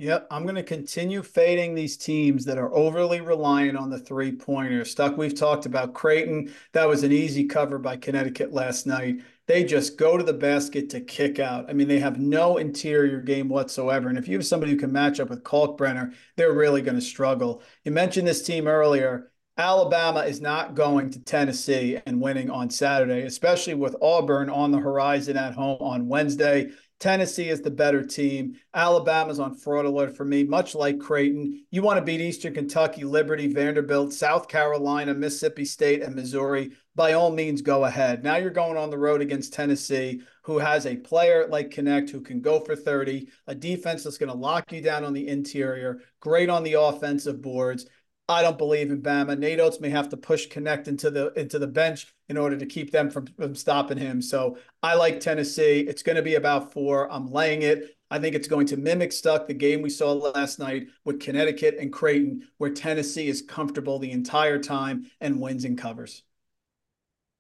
Yep, I'm going to continue fading these teams that are overly reliant on the three-pointer. Stuck, we've talked about Creighton. That was an easy cover by Connecticut last night. They just go to the basket to kick out. I mean, they have no interior game whatsoever. And if you have somebody who can match up with Kalkbrenner, they're really going to struggle. You mentioned this team earlier. Alabama is not going to Tennessee and winning on Saturday, especially with Auburn on the horizon at home on Wednesday. Tennessee is the better team. Alabama's on fraud alert for me, much like Creighton. You want to beat Eastern Kentucky, Liberty, Vanderbilt, South Carolina, Mississippi State, and Missouri. By all means, go ahead. Now you're going on the road against Tennessee, who has a player like Connect who can go for thirty, a defense that's going to lock you down on the interior, great on the offensive boards. I don't believe in Bama. Nate Oates may have to push Connect into the into the bench in order to keep them from, from stopping him. So I like Tennessee. It's going to be about four. I'm laying it. I think it's going to mimic Stuck, the game we saw last night with Connecticut and Creighton, where Tennessee is comfortable the entire time and wins and covers.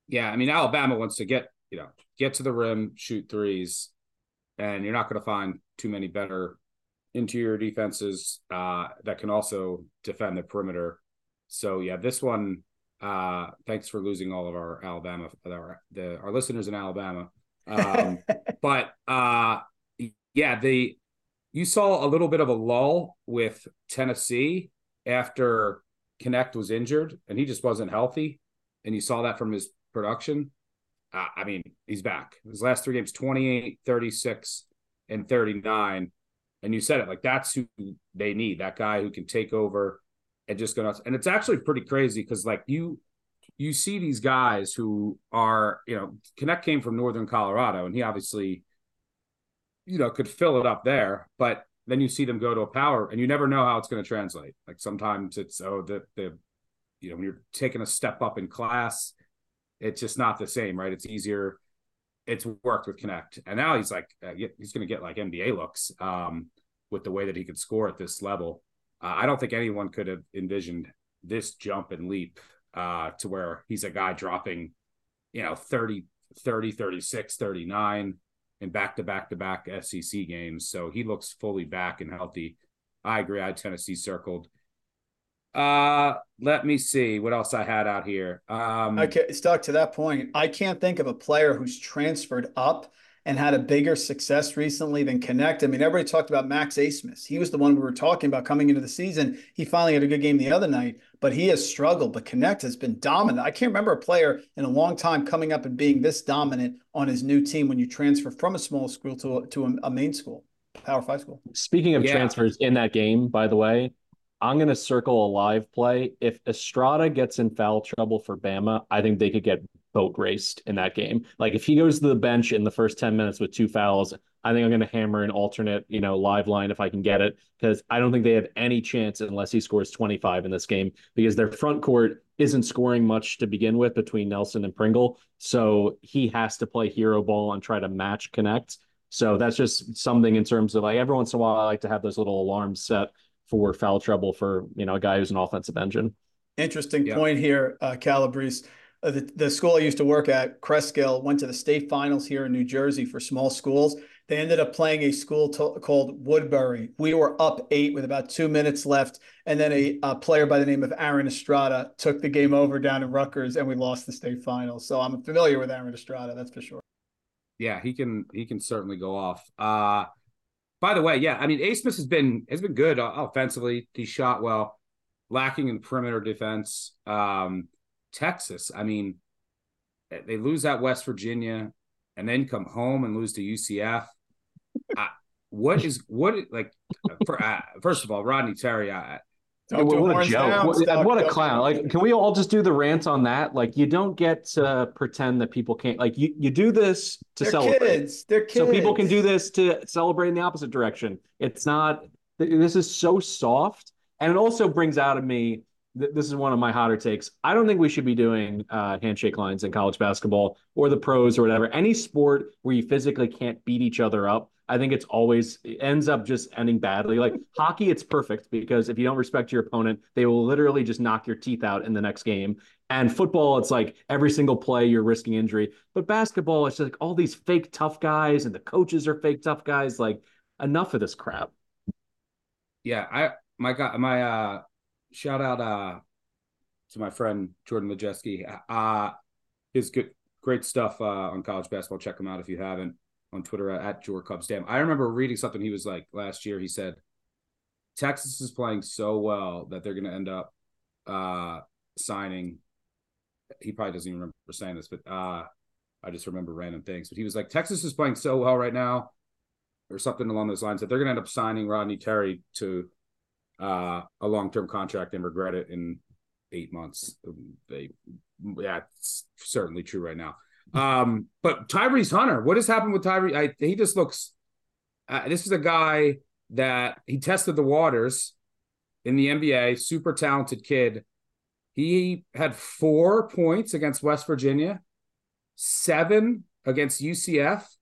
Yeah, I mean, Alabama wants to get, you know, get to the rim, shoot threes, and you're not going to find too many better interior defenses uh, that can also defend the perimeter. So yeah, this one. Uh, thanks for losing all of our Alabama, our the, our listeners in Alabama. Um, but uh, yeah, the you saw a little bit of a lull with Tennessee after Connect was injured, and he just wasn't healthy, and you saw that from his production. Uh, I mean, he's back. His last three games: twenty-eight, thirty-six, and thirty-nine. And you said it, like, that's who they need, that guy who can take over and just go nuts. And it's actually pretty crazy because, like, you you see these guys who are, you know, Connect came from Northern Colorado, and he obviously, you know, could fill it up there. But then you see them go to a power, and you never know how it's going to translate. Like, sometimes it's, oh, the, the, you know, when you're taking a step up in class, it's just not the same, right? It's easier. It's worked with Connect, and now he's like uh, he's going to get like N B A looks um, with the way that he could score at this level. Uh, I don't think anyone could have envisioned this jump and leap uh, to where he's a guy dropping, you know, thirty, thirty, thirty-six, thirty-nine in back to back to back S E C games. So he looks fully back and healthy. I agree. I had Tennessee circled. Uh, let me see what else I had out here. Um, okay, Stuck, to that point, I can't think of a player who's transferred up and had a bigger success recently than Connect. I mean, everybody talked about Max Asmus. He was the one we were talking about coming into the season. He finally had a good game the other night, but he has struggled. But Connect has been dominant. I can't remember a player in a long time coming up and being this dominant on his new team when you transfer from a small school to a, to a, a main school, Power Five school. Speaking of yeah. transfers in that game, by the way, I'm going to circle a live play. If Estrada gets in foul trouble for Bama, I think they could get boat raced in that game. Like, if he goes to the bench in the first ten minutes with two fouls, I think I'm going to hammer an alternate, you know, live line if I can get it, because I don't think they have any chance unless he scores twenty-five in this game, because their front court isn't scoring much to begin with between Nelson and Pringle. So he has to play hero ball and try to match Connect. So that's just something in terms of, like, every once in a while, I like to have those little alarms set for foul trouble for, you know, a guy who's an offensive engine. Interesting yeah. point here, uh, Calabrese. Uh, the, the school I used to work at, Creskill, went to the state finals here in New Jersey for small schools. They ended up playing a school to- called Woodbury. We were up eight with about two minutes left, and then a, a player by the name of Aaron Estrada took the game over down in Rutgers, and we lost the state finals. So I'm familiar with Aaron Estrada, that's for sure. Yeah, he can he can certainly go off. Uh, By the way, yeah, I mean, Asmus has been has been good offensively. He shot well, lacking in perimeter defense. Um, Texas, I mean, they lose at West Virginia, and then come home and lose to U C F. uh, what is what like? For, uh, first of all, Rodney Terry. I, Don't what, what a joke! Down, what, stop, what a stop, clown! Stop. Like, can we all just do the rant on that? Like, you don't get to pretend that people can't. Like, you, you do this to They're celebrate. Kids. They're kids. So people can do this to celebrate in the opposite direction. It's not. This is so soft, and it also brings out of me. This is one of my hotter takes. I don't think we should be doing uh, handshake lines in college basketball or the pros or whatever. Any sport where you physically can't beat each other up, I think it's always it ends up just ending badly. Like hockey, it's perfect because if you don't respect your opponent, they will literally just knock your teeth out in the next game. And football, it's like every single play you're risking injury. But basketball, it's just like all these fake tough guys and the coaches are fake tough guys. Like, enough of this crap. Yeah, I my my uh, shout out uh, to my friend Jordan Majeski. Uh, his good great stuff uh, on college basketball. Check him out if you haven't on Twitter uh, at JorCubsDamn. I remember reading something he was like last year. He said Texas is playing so well that they're going to end up uh, signing. He probably doesn't even remember saying this, but uh, I just remember random things. But he was like, Texas is playing so well right now, or something along those lines, that they're going to end up signing Rodney Terry to uh, a long-term contract and regret it in eight months. They, that's certainly true right now. Um, but Tyrese Hunter, what has happened with Tyrese? I, he just looks uh, – this is a guy that he tested the waters in the N B A, super talented kid. He had four points against West Virginia, seven against U C F,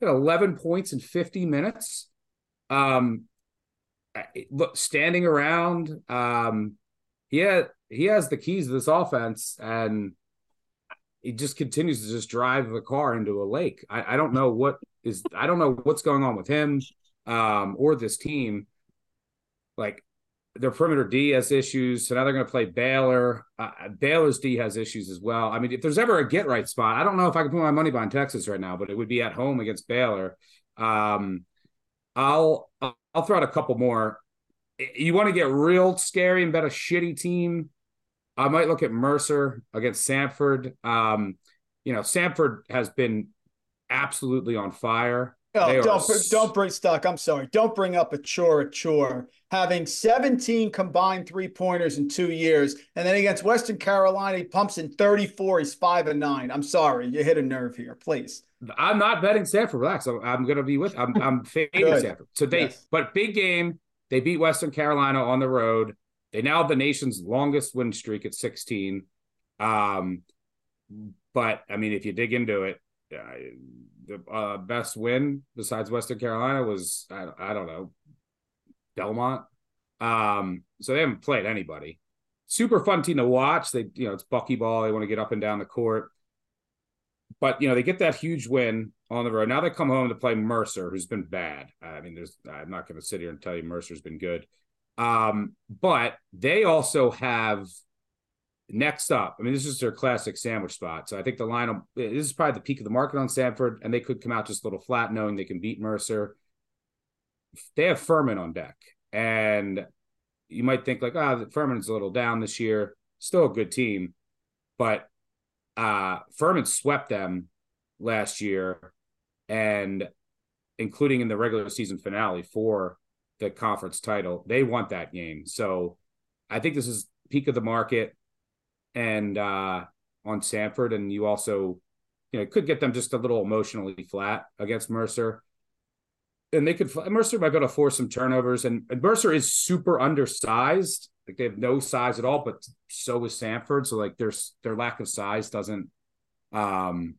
had eleven points in fifty minutes. Um, look, standing around, um, he had, he has the keys to this offense, and he just continues to just drive the car into a lake. I, I don't know what is I don't know what's going on with him um, or this team. Like, their perimeter D has issues, so now they're going to play Baylor. Uh, Baylor's D has issues as well. I mean, if there's ever a get-right spot, I don't know if I can put my money behind Texas right now, but it would be at home against Baylor. Um, I'll I'll throw out a couple more. You want to get real scary and bet a shitty team? I might look at Mercer against Samford. Um, you know, Samford has been absolutely on fire. Oh, don't, are... don't bring Stuck. I'm sorry. Don't bring up a chore, a chore. Having seventeen combined three-pointers in two years, and then against Western Carolina, he pumps in thirty-four. He's five and nine. I'm sorry. You hit a nerve here. Please. I'm not betting Stanford. Relax. I'm, I'm going to be with – I'm I'm fading Stanford. So they, yes. But big game, they beat Western Carolina on the road. They now have the nation's longest win streak at sixteen. Um, but, I mean, if you dig into it, uh, the uh, best win besides Western Carolina was, I, I don't know, Belmont. Um, so they haven't played anybody. Super fun team to watch. They, you know, it's buckyball. They want to get up and down the court. But, you know, they get that huge win on the road. Now they come home to play Mercer, who's been bad. I mean, there's, I'm not going to sit here and tell you Mercer's been good. Um, but they also have next up. I mean, this is their classic sandwich spot. So I think the line, of, this is probably the peak of the market on Samford, and they could come out just a little flat knowing they can beat Mercer. They have Furman on deck, and you might think like, ah, oh, Furman's a little down this year. Still a good team, but uh, Furman swept them last year, and including in the regular season finale for the conference title, they want that game. So I think this is peak of the market, and uh, on Samford, and you also, you know, could get them just a little emotionally flat against Mercer. And they could, Mercer might be able to force some turnovers, and, and Mercer is super undersized. Like, they have no size at all, but so is Samford. So like their their lack of size doesn't um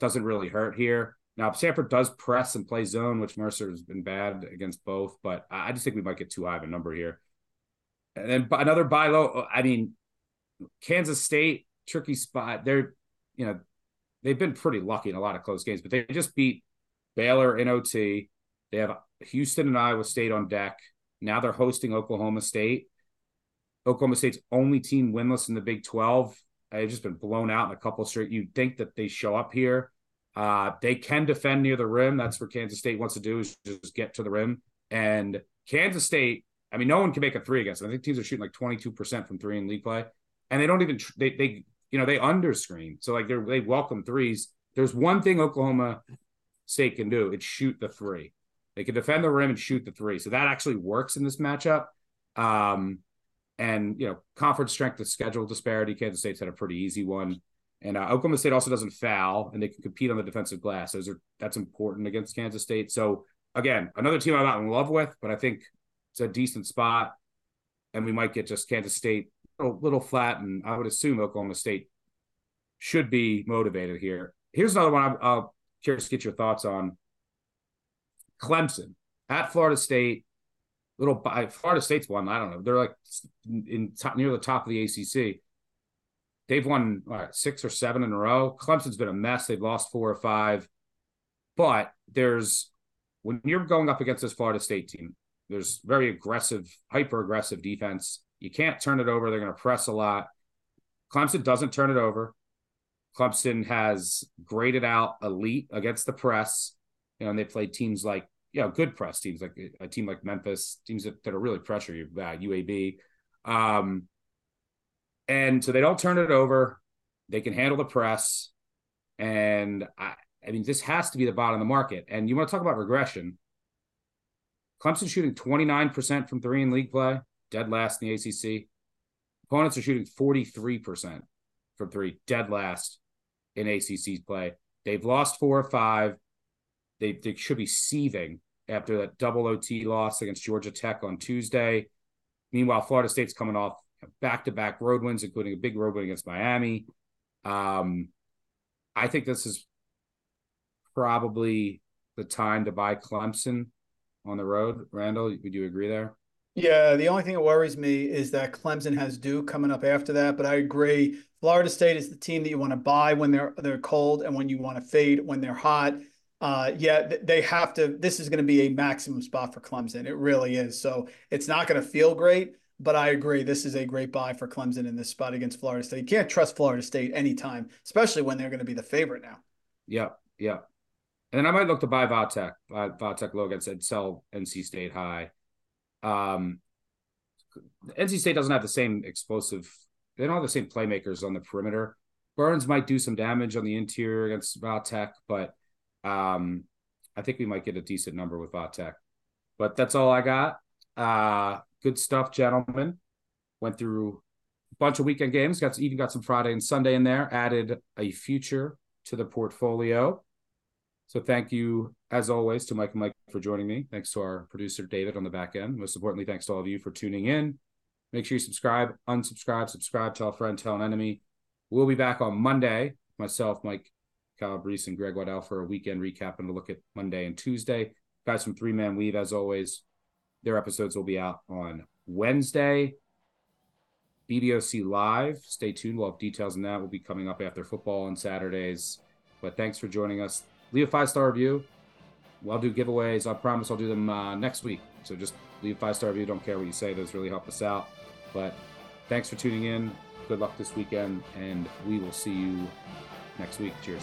doesn't really hurt here. Now Samford does press and play zone, which Mercer has been bad against both, but I just think we might get too high of a number here. And then another buy low. I mean, Kansas State, tricky spot. They're, you know, they've been pretty lucky in a lot of close games, but they just beat Baylor in O T. They have Houston and Iowa State on deck. Now they're hosting Oklahoma State. Oklahoma State's only team winless in the Big twelve. They've just been blown out in a couple straight. You'd think that they show up here. Uh, they can defend near the rim. That's what Kansas State wants to do, is just get to the rim. And Kansas State, I mean, no one can make a three against them. I think teams are shooting like twenty-two percent from three in league play. And they don't even – they, they you know, they underscreen. So, like, they're, they welcome threes. There's one thing Oklahoma State can do. It's shoot the three. They can defend the rim and shoot the three. So that actually works in this matchup. Um, and, you know, conference strength to schedule disparity. Kansas State's had a pretty easy one. And uh, Oklahoma State also doesn't foul, and they can compete on the defensive glass. Those are that's important against Kansas State. So, again, another team I'm not in love with, but I think it's a decent spot, and we might get just Kansas State a little flat, and I would assume Oklahoma State should be motivated here. Here's another one I'm, I'm curious to get your thoughts on. Clemson at Florida State. Little Florida State's won. I don't know. They're like in top, near the top of the A C C. They've won what, six or seven in a row. Clemson's been a mess. They've lost four or five. But there's – when you're going up against this Florida State team, There's very aggressive, hyper aggressive defense. You can't turn it over. They're going to press a lot. Clemson doesn't turn it over. Clemson has graded out elite against the press. You know, and they played teams like, you know, good press teams, like a team like Memphis, teams that, that are really pressure you, uh, U A B. Um, and so they don't turn it over. They can handle the press. And I, I mean, this has to be the bottom of the market. And you want to talk about regression. Clemson shooting twenty-nine percent from three in league play, dead last in the A C C. Opponents are shooting forty-three percent from three, dead last in A C C play. They've lost four or five. They, they should be seething after that double O T loss against Georgia Tech on Tuesday. Meanwhile, Florida State's coming off back-to-back road wins, including a big road win against Miami. Um, I think this is probably the time to buy Clemson on the road. Randall, would you agree there? Yeah, the only thing that worries me is that Clemson has Duke coming up after that, but I agree. Florida State is the team that you want to buy when they're they're cold and when you want to fade when they're hot. Uh, yeah, they have to – this is going to be a maximum spot for Clemson. It really is. So it's not going to feel great, but I agree. This is a great buy for Clemson in this spot against Florida State. You can't trust Florida State anytime, especially when they're going to be the favorite now. Yeah, yeah. And then I might look to buy Vautech. Vautech Logan said sell N C State high. Um, N C State doesn't have the same explosive – they don't have the same playmakers on the perimeter. Burns might do some damage on the interior against Vautech, but um, I think we might get a decent number with Vautech. But that's all I got. Uh, good stuff, gentlemen. Went through a bunch of weekend games. Got even got some Friday and Sunday in there. Added a future to the portfolio. So thank you, as always, to Mike and Mike for joining me. Thanks to our producer, David, on the back end. Most importantly, thanks to all of you for tuning in. Make sure you subscribe, unsubscribe, subscribe, tell a friend, tell an enemy. We'll be back on Monday. Myself, Mike Calabrese, and Greg Waddell for a weekend recap and a look at Monday and Tuesday. Guys from Three Man Weave, as always, their episodes will be out on Wednesday. B B O C Live. Stay tuned. We'll have details on that. We'll be coming up after football on Saturdays. But thanks for joining us. Leave a five-star review. I'll do giveaways. I promise I'll do them uh, next week. So just leave a five-star review. Don't care what you say. Those really help us out. But thanks for tuning in. Good luck this weekend, and we will see you next week. Cheers.